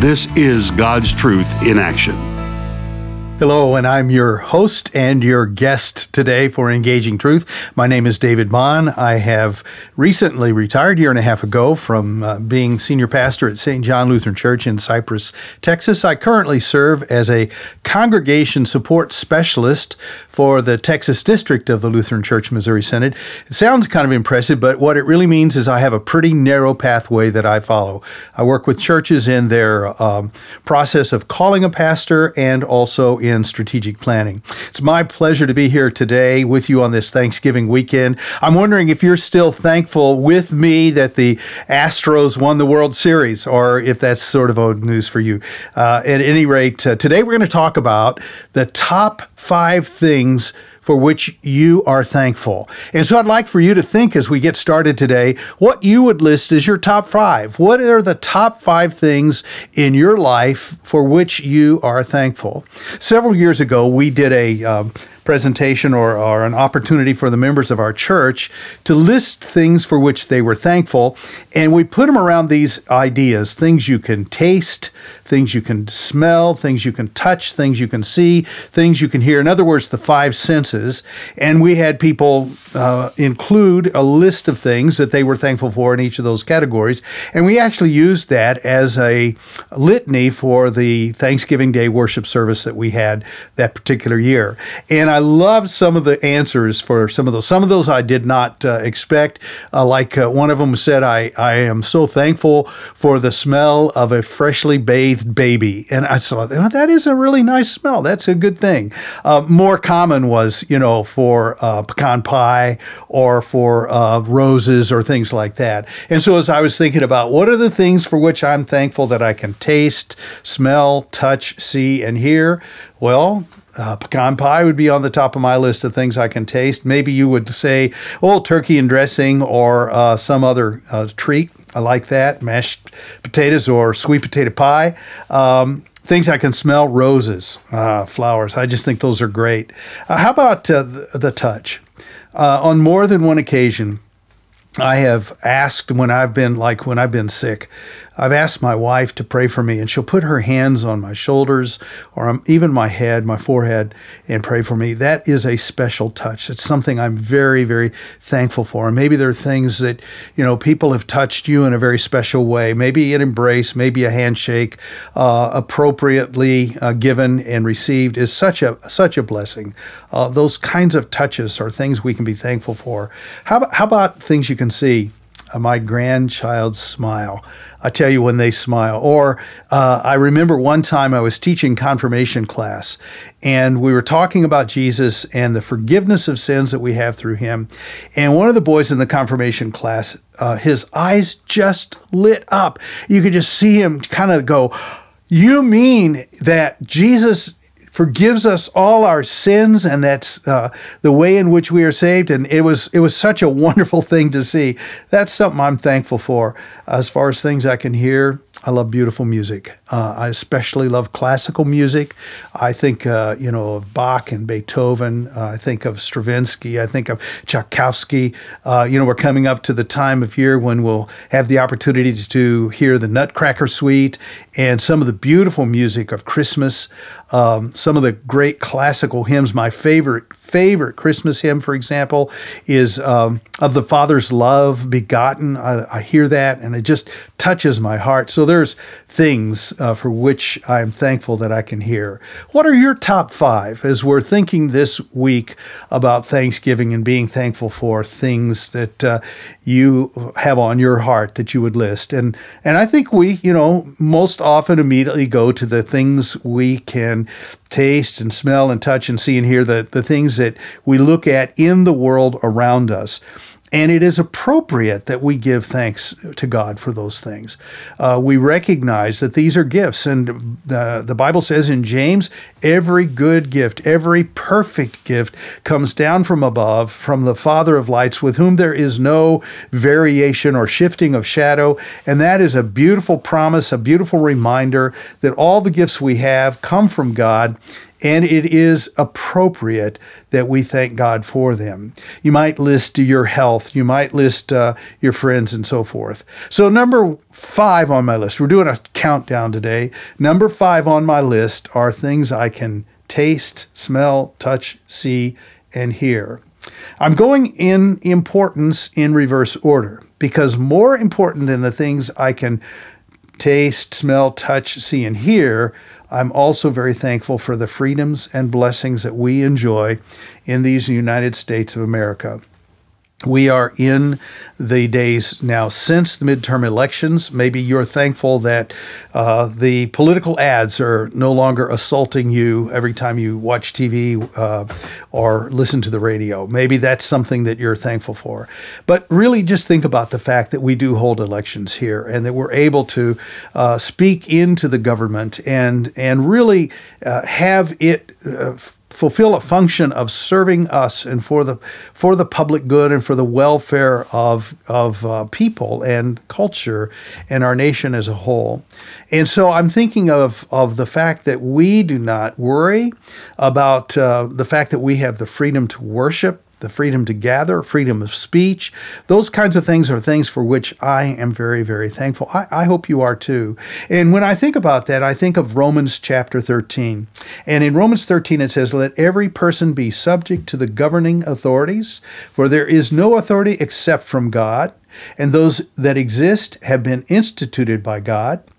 This is God's Truth in Action. Hello, and I'm your host and your guest today for Engaging Truth. My name is David Bonn. I have recently retired a year and a half ago from being senior pastor at St. John Lutheran Church in Cyprus, Texas. I currently serve as a congregation support specialist for the Texas district of the Lutheran Church, Missouri Synod. It sounds kind of impressive, but what it really means is I have a pretty narrow pathway that I follow. I work with churches in their process of calling a pastor and also in strategic planning. It's my pleasure to be here today with you on this Thanksgiving weekend. I'm wondering if you're still thankful with me that the Astros won the World Series, or if that's sort of old news for you. At any rate, today we're going to talk about the top 5 things for which you are thankful. And so I'd like for you to think as we get started today, what you would list as your top 5. What are the top 5 things in your life for which you are thankful? Several years ago, we did a presentation or an opportunity for the members of our church to list things for which they were thankful. And we put them around these ideas, things you can taste, things you can smell, things you can touch, things you can see, things you can hear. In other words, the 5 senses. And we had people include a list of things that they were thankful for in each of those categories. And we actually used that as a litany for the Thanksgiving Day worship service that we had that particular year. And I loved some of the answers for some of those. Some of those I did not expect. Like one of them said, I am so thankful for the smell of a freshly bathed baby. And I thought, oh, that is a really nice smell. That's a good thing. More common was, for pecan pie or for roses or things like that. And so as I was thinking about what are the things for which I'm thankful that I can taste, smell, touch, see, and hear, well, pecan pie would be on the top of my list of things I can taste. Maybe you would say, oh, turkey and dressing or some other treat. I like that, mashed potatoes or sweet potato pie. Things I can smell, roses, flowers. I just think those are great. How about the touch? On more than one occasion, I have asked when I've been sick, I've asked my wife to pray for me, and she'll put her hands on my shoulders or even my head, my forehead, and pray for me. That is a special touch. It's something I'm very, very thankful for. And maybe there are things that, people have touched you in a very special way. Maybe an embrace, maybe a handshake, appropriately given and received is such a blessing. Those kinds of touches are things we can be thankful for. How about things you can see? My grandchild's smile. I tell you when they smile. Or I remember one time I was teaching confirmation class, and we were talking about Jesus and the forgiveness of sins that we have through him. And one of the boys in the confirmation class, his eyes just lit up. You could just see him kind of go, you mean that Jesus forgives us all our sins, and that's the way in which we are saved. And it was such a wonderful thing to see. That's something I'm thankful for. As far as things I can hear, I love beautiful music. I especially love classical music. I think, of Bach and Beethoven. I think of Stravinsky. I think of Tchaikovsky. We're coming up to the time of year when we'll have the opportunity to hear the Nutcracker Suite and some of the beautiful music of Christmas, some of the great classical hymns. My favorite Christmas hymn, for example, is Of the Father's Love Begotten. I hear that, and it just touches my heart. So there's things for which I am thankful that I can hear. What are your top 5 as we're thinking this week about Thanksgiving and being thankful for things that you have on your heart that you would list? And I think we, most often immediately go to the things we can taste and smell and touch and see and hear, the things that we look at in the world around us. And it is appropriate that we give thanks to God for those things. We recognize that these are gifts. And the Bible says in James, every good gift, every perfect gift comes down from above, from the Father of lights, with whom there is no variation or shifting of shadow. And that is a beautiful promise, a beautiful reminder that all the gifts we have come from God. And it is appropriate that we thank God for them. You might list your health. You might list your friends and so forth. So number 5 on my list, we're doing a countdown today. Number 5 on my list are things I can taste, smell, touch, see, and hear. I'm going in importance in reverse order, because more important than the things I can taste, smell, touch, see, and hear, I'm also very thankful for the freedoms and blessings that we enjoy in these United States of America. We are in the days now since the midterm elections. Maybe you're thankful that the political ads are no longer assaulting you every time you watch TV or listen to the radio. Maybe that's something that you're thankful for. But really just think about the fact that we do hold elections here and that we're able to speak into the government and really have it fulfill a function of serving us and for the public good and for the welfare of people and culture and our nation as a whole. And so I'm thinking of the fact that we do not worry about the fact that we have the freedom to worship, the freedom to gather, freedom of speech. Those kinds of things are things for which I am very, very thankful. I hope you are too. And when I think about that, I think of Romans chapter 13. And in Romans 13, it says, "Let every person be subject to the governing authorities, for there is no authority except from God, and those that exist have been instituted by God.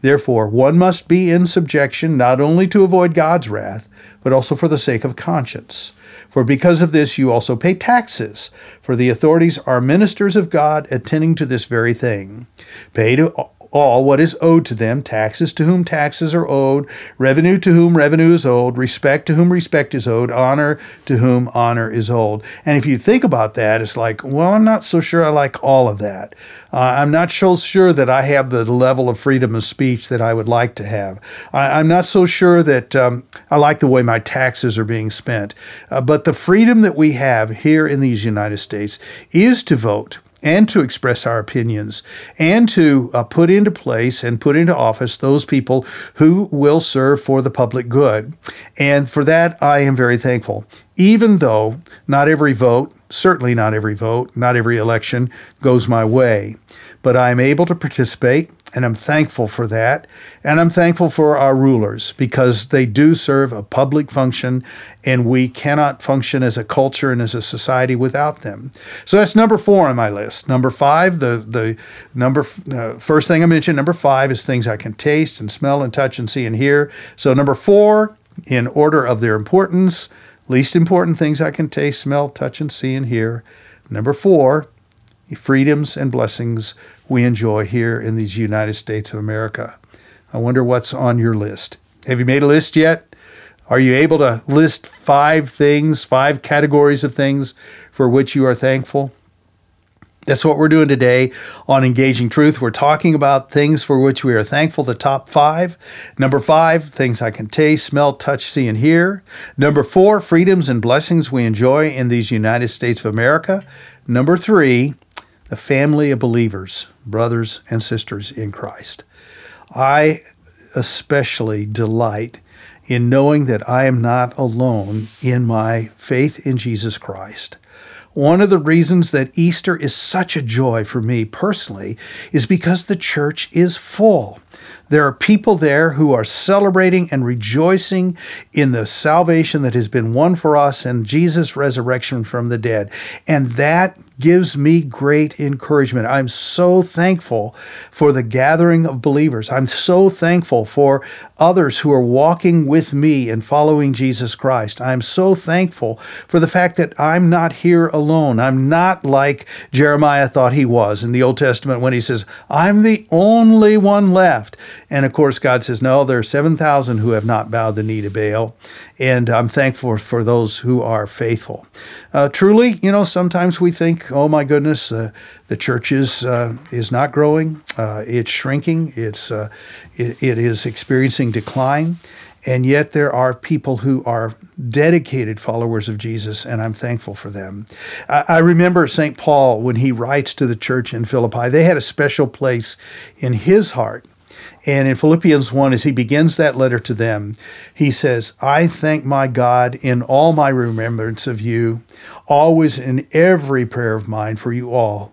Therefore, one must be in subjection, not only to avoid God's wrath, but also for the sake of conscience. For because of this you also pay taxes, for the authorities are ministers of God attending to this very thing. Pay to all what is owed to them, taxes to whom taxes are owed, revenue to whom revenue is owed, respect to whom respect is owed, honor to whom honor is owed." And if you think about that, it's like, well, I'm not so sure I like all of that. I'm not so sure that I have the level of freedom of speech that I would like to have. I'm not so sure that I like the way my taxes are being spent. But the freedom that we have here in these United States is to vote and to express our opinions, and to put into place and put into office those people who will serve for the public good. And for that, I am very thankful, even though not every vote, certainly not every vote, not every election goes my way. But I'm able to participate, and I'm thankful for that. And I'm thankful for our rulers, because they do serve a public function, and we cannot function as a culture and as a society without them. So that's number 4 on my list. Number 5, first thing I mentioned, number 5 is things I can taste and smell and touch and see and hear. So number 4, in order of their importance, least important things I can taste, smell, touch, and see and hear. Number 4, freedoms and blessings we enjoy here in these United States of America. I wonder what's on your list. Have you made a list yet? Are you able to list 5 categories of things for which you are thankful? That's what we're doing today on Engaging Truth. We're talking about things for which we are thankful, the top 5. Number 5, things I can taste, smell, touch, see, and hear. Number 4, freedoms and blessings we enjoy in these United States of America. Number 3, the family of believers, brothers and sisters in Christ. I especially delight in knowing that I am not alone in my faith in Jesus Christ. One of the reasons that Easter is such a joy for me personally is because the church is full. There are people there who are celebrating and rejoicing in the salvation that has been won for us and Jesus' resurrection from the dead. And that gives me great encouragement. I'm so thankful for the gathering of believers. I'm so thankful for others who are walking with me and following Jesus Christ. I'm so thankful for the fact that I'm not here alone. I'm not like Jeremiah thought he was in the Old Testament when he says, I'm the only one left. And of course, God says, no, there are 7,000 who have not bowed the knee to Baal. And I'm thankful for those who are faithful. Truly, you know, sometimes we think, oh my goodness, the church is not growing. It's shrinking. It is experiencing decline. And yet there are people who are dedicated followers of Jesus, and I'm thankful for them. I remember St. Paul, when he writes to the church in Philippi, they had a special place in his heart. And in Philippians 1, as he begins that letter to them, he says, I thank my God in all my remembrance of you, always in every prayer of mine for you all,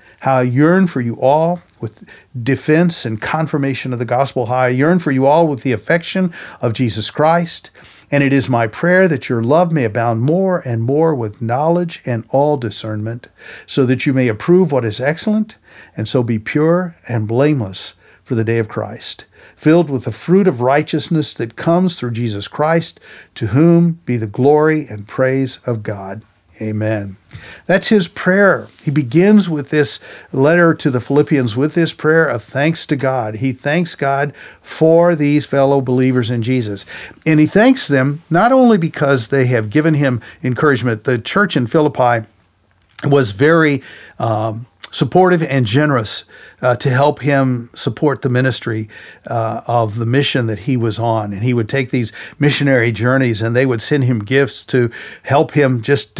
how I yearn for you all with defense and confirmation of the gospel, how I yearn for you all with the affection of Jesus Christ. And it is my prayer that your love may abound more and more with knowledge and all discernment, so that you may approve what is excellent, and so be pure and blameless for the day of Christ, filled with the fruit of righteousness that comes through Jesus Christ, to whom be the glory and praise of God. Amen. That's his prayer. He begins with this letter to the Philippians with this prayer of thanks to God. He thanks God for these fellow believers in Jesus. And he thanks them not only because they have given him encouragement. The church in Philippi was very supportive and generous to help him support the ministry of the mission that he was on. And he would take these missionary journeys and they would send him gifts to help him just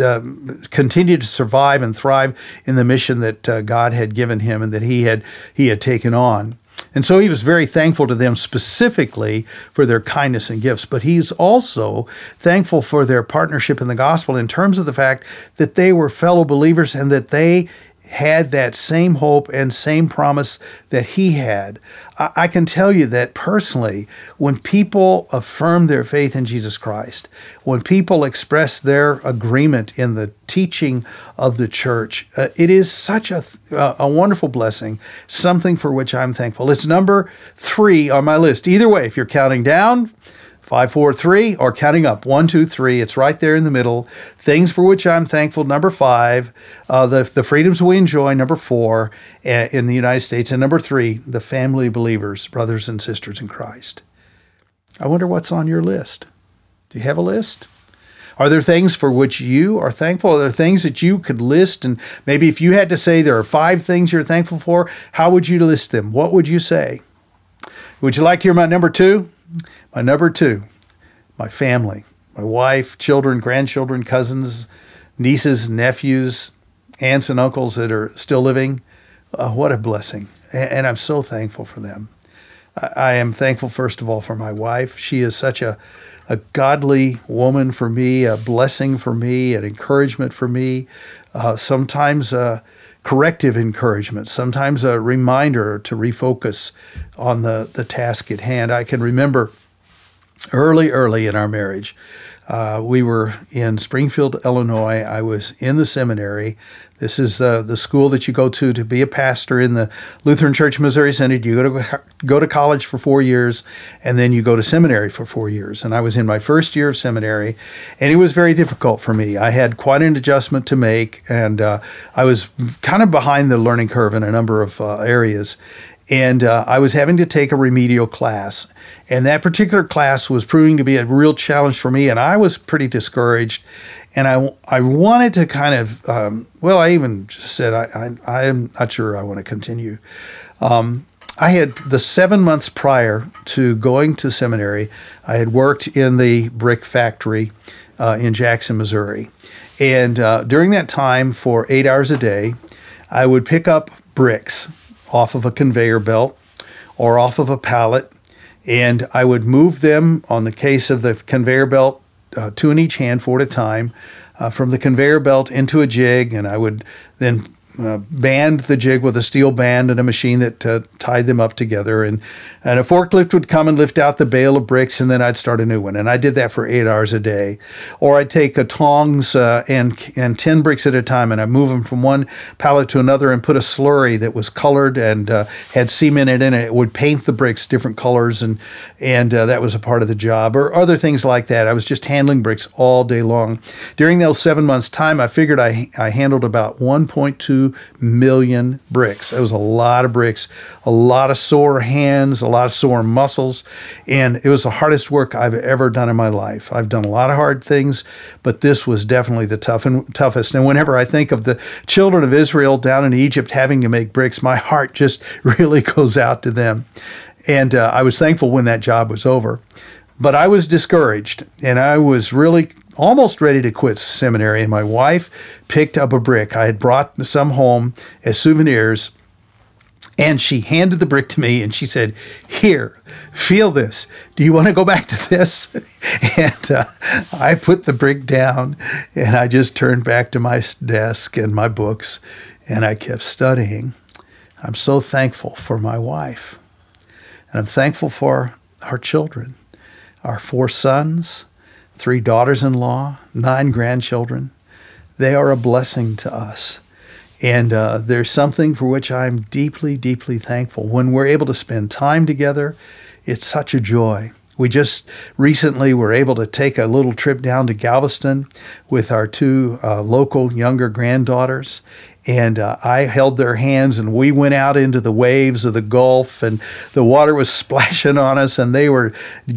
continue to survive and thrive in the mission that God had given him and that he had taken on. And so he was very thankful to them specifically for their kindness and gifts, but he's also thankful for their partnership in the gospel in terms of the fact that they were fellow believers and that they had that same hope and same promise that he had. I can tell you that personally, when people affirm their faith in Jesus Christ, when people express their agreement in the teaching of the church, it is such a wonderful blessing, something for which I'm thankful. It's number 3 on my list. Either way, if you're counting down, 5, 4, 3, or counting up, 1, 2, 3. It's right there in the middle. Things for which I'm thankful, number 5. The freedoms we enjoy, number 4, in the United States. And number 3, the family of believers, brothers and sisters in Christ. I wonder what's on your list. Do you have a list? Are there things for which you are thankful? Are there things that you could list? And maybe if you had to say there are 5 things you're thankful for, how would you list them? What would you say? Would you like to hear my number 2? My number 2, my family, my wife, children, grandchildren, cousins, nieces, nephews, aunts and uncles that are still living. What a blessing. And I'm so thankful for them. I am thankful, first of all, for my wife. She is such a godly woman for me, a blessing for me, an encouragement for me. Sometimes corrective encouragement, sometimes a reminder to refocus on the task at hand. I can remember early in our marriage, we were in Springfield, Illinois. I was in the seminary. This is the school that you go to be a pastor in the Lutheran Church, Missouri Synod. You go to college for 4 years, and then you go to seminary for 4 years. And I was in my first year of seminary, and it was very difficult for me. I had quite an adjustment to make, and I was kind of behind the learning curve in a number of areas. And I was having to take a remedial class. And that particular class was proving to be a real challenge for me, and I was pretty discouraged. And I wanted to kind of, I even just said, I am not sure I want to continue. I had, the 7 months prior to going to seminary, I had worked in the brick factory in Jackson, Missouri. And during that time, for 8 hours a day, I would pick up bricks off of a conveyor belt or off of a pallet, and I would move them on the case of the conveyor belt, two in each hand, four at a time, from the conveyor belt into a jig, and I would then band the jig with a steel band and a machine that tied them up together. And a forklift would come and lift out the bale of bricks, and then I'd start a new one. And I did that for 8 hours a day. Or I'd take a tongs and 10 bricks at a time, and I'd move them from one pallet to another and put a slurry that was colored and had cement in it, and it would paint the bricks different colors, and that was a part of the job. Or other things like that. I was just handling bricks all day long. During those 7 months' time, I figured I handled about 1.2 million bricks. That was a lot of bricks, a lot of sore hands, a lot of sore muscles, and it was the hardest work I've ever done in my life. I've done a lot of hard things, but this was definitely the toughest. And whenever I think of the children of Israel down in Egypt having to make bricks, my heart just really goes out to them. And I was thankful when that job was over. But I was discouraged, and I was really almost ready to quit seminary, and my wife picked up a brick. I had brought some home as souvenirs, and she handed the brick to me, and she said, "Here, feel this. Do you want to go back to this?" And I put the brick down, and I just turned back to my desk and my books, and I kept studying. I'm so thankful for my wife, and I'm thankful for our children, our 4 sons, 3 daughters-in-law, 9 grandchildren. They are a blessing to us. And there's something for which I'm deeply, deeply thankful. When we're able to spend time together, it's such a joy. We just recently were able to take a little trip down to Galveston with our 2 local younger granddaughters. And I held their hands, and we went out into the waves of the Gulf, and the water was splashing on us, and they were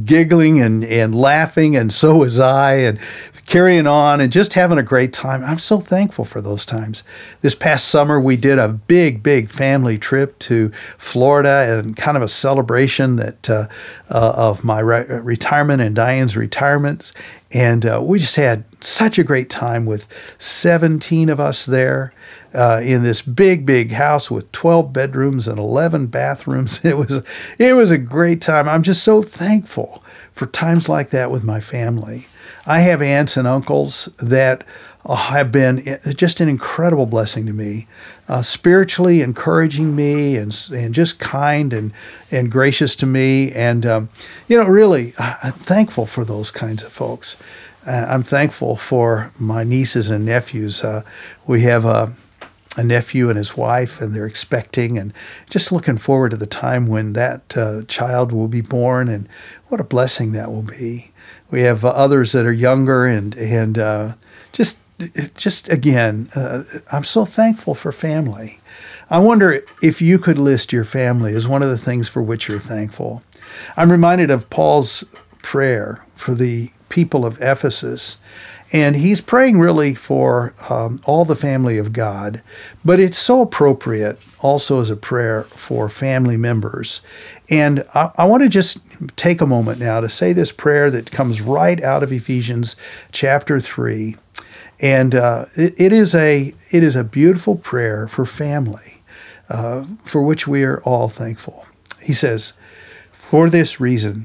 giggling and laughing, and so was I, and carrying on and just having a great time. I'm so thankful for those times. This past summer, we did a big, big family trip to Florida, and kind of a celebration that of my retirement and Diane's retirement. And we just had such a great time with 17 of us there in this big, big house with 12 bedrooms and 11 bathrooms. It was a great time. I'm just so thankful for times like that with my family. I have aunts and uncles that have been just an incredible blessing to me, spiritually encouraging me and just kind and gracious to me. And, really, I'm thankful for those kinds of folks. I'm thankful for my nieces and nephews. We have a nephew and his wife, and they're expecting, and just looking forward to the time when that child will be born, and what a blessing that will be. We have others that are younger, and I'm so thankful for family. I wonder if you could list your family as one of the things for which you're thankful. I'm reminded of Paul's prayer for the people of Ephesus, and he's praying really for all the family of God, but it's so appropriate also as a prayer for family members. And I want to just take a moment now to say this prayer that comes right out of Ephesians chapter 3. And it is a beautiful prayer for family, for which we are all thankful. He says, "For this reason,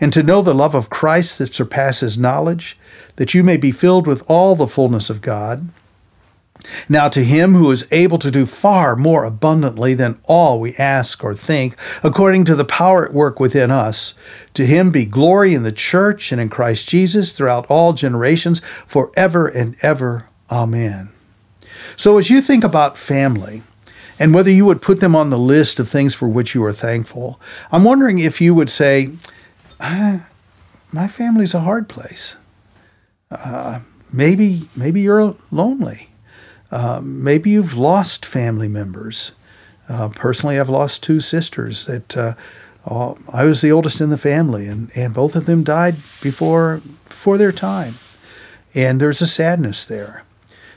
and to know the love of Christ that surpasses knowledge, that you may be filled with all the fullness of God. Now to him who is able to do far more abundantly than all we ask or think, according to the power at work within us, to him be glory in the church and in Christ Jesus throughout all generations, forever and ever. Amen." So as you think about family, and whether you would put them on the list of things for which you are thankful, I'm wondering if you would say, "My family's a hard place." Maybe you're lonely. Maybe you've lost family members. Personally, I've lost 2 sisters that I was the oldest in the family, and both of them died before their time. And there's a sadness there.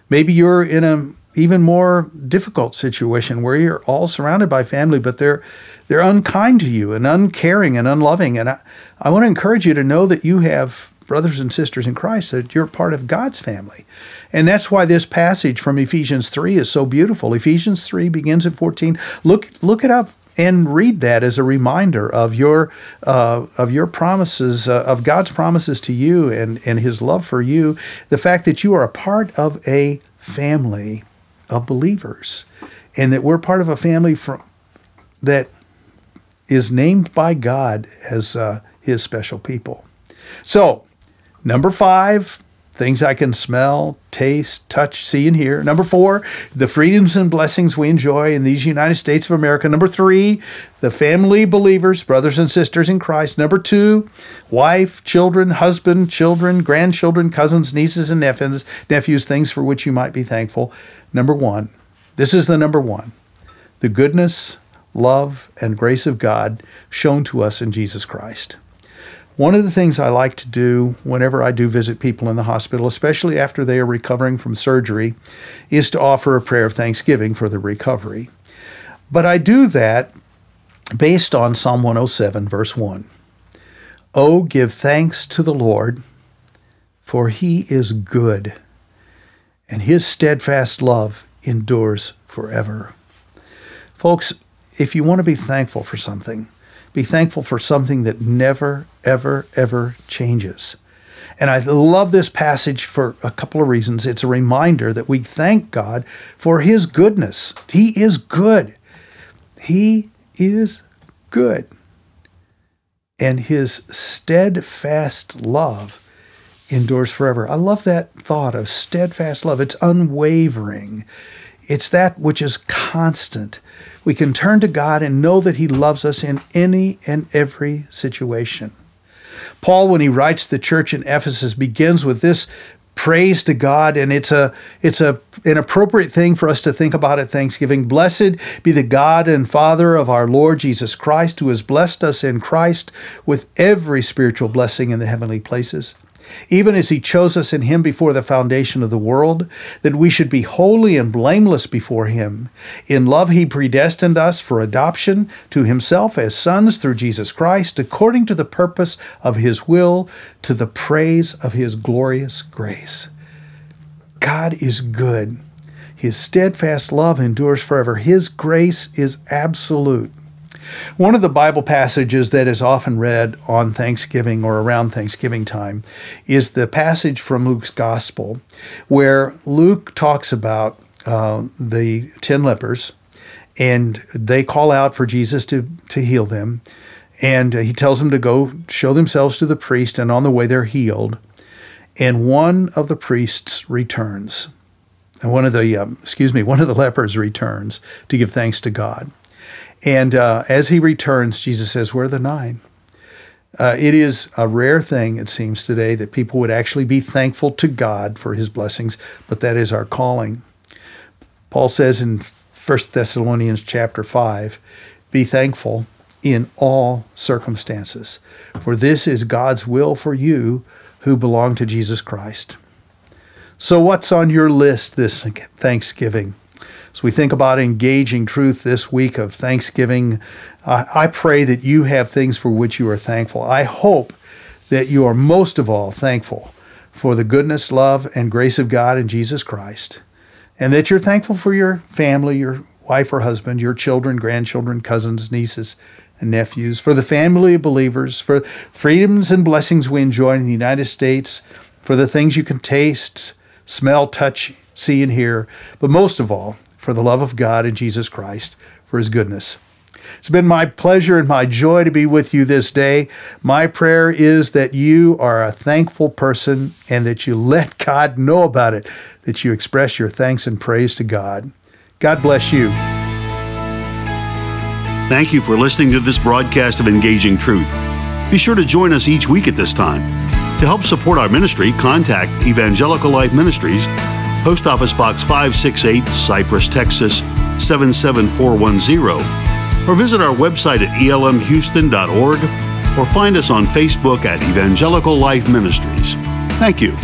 Maybe you're in a even more difficult situation where you're all surrounded by family, but they're unkind to you and uncaring and unloving. And I want to encourage you to know that you have brothers and sisters in Christ, that you're part of God's family. And that's why this passage from Ephesians 3 is so beautiful. Ephesians 3 begins at 14. Look it up and read that as a reminder of your promises, of God's promises to you and his love for you. The fact that you are a part of a family of believers, and that we're part of a family that is named by God as his special people. So, number 5, things I can smell, taste, touch, see, and hear. Number 4, the freedoms and blessings we enjoy in these United States of America. Number 3, the family believers, brothers and sisters in Christ. Number 2, wife, children, husband, children, grandchildren, cousins, nieces, and nephews, things for which you might be thankful. Number 1, this is the number 1, the goodness, love, and grace of God shown to us in Jesus Christ. One of the things I like to do whenever I do visit people in the hospital, especially after they are recovering from surgery, is to offer a prayer of thanksgiving for their recovery. But I do that based on Psalm 107, verse 1. Oh, give thanks to the Lord, for he is good, and his steadfast love endures forever. Folks, if you want to be thankful for something, be thankful for something that never, ever, ever changes. And I love this passage for a couple of reasons. It's a reminder that we thank God for his goodness. He is good. He is good. And his steadfast love endures forever. I love that thought of steadfast love. It's unwavering. It's that which is constant. We can turn to God and know that he loves us in any and every situation. Paul, when he writes the church in Ephesus, begins with this praise to God, and it's an appropriate thing for us to think about at Thanksgiving. Blessed be the God and Father of our Lord Jesus Christ, who has blessed us in Christ with every spiritual blessing in the heavenly places, even as he chose us in him before the foundation of the world, that we should be holy and blameless before him. In love he predestined us for adoption to himself as sons through Jesus Christ, according to the purpose of his will, to the praise of his glorious grace. God is good. His steadfast love endures forever. His grace is absolute. One of the Bible passages that is often read on Thanksgiving or around Thanksgiving time is the passage from Luke's Gospel, where Luke talks about the 10 lepers, and they call out for Jesus to heal them. And he tells them to go show themselves to the priest, and on the way they're healed. And one of the priests returns. And one of the lepers returns to give thanks to God. And as he returns, Jesus says, where are the 9? It is a rare thing, it seems today, that people would actually be thankful to God for his blessings, but that is our calling. Paul says in 1 Thessalonians chapter 5, be thankful in all circumstances, for this is God's will for you who belong to Jesus Christ. So what's on your list this Thanksgiving? As we think about engaging truth this week of Thanksgiving, I pray that you have things for which you are thankful. I hope that you are most of all thankful for the goodness, love, and grace of God in Jesus Christ, and that you're thankful for your family, your wife or husband, your children, grandchildren, cousins, nieces, and nephews, for the family of believers, for freedoms and blessings we enjoy in the United States, for the things you can taste, smell, touch, see, and hear, but most of all, for the love of God and Jesus Christ, for his goodness. It's been my pleasure and my joy to be with you this day. My prayer is that you are a thankful person and that you let God know about it, that you express your thanks and praise to God. God bless you. Thank you for listening to this broadcast of Engaging Truth. Be sure to join us each week at this time. To help support our ministry, contact Evangelical Life Ministries, Post Office Box 568, Cyprus, Texas, 77410, or visit our website at elmhouston.org, or find us on Facebook at Evangelical Life Ministries. Thank you.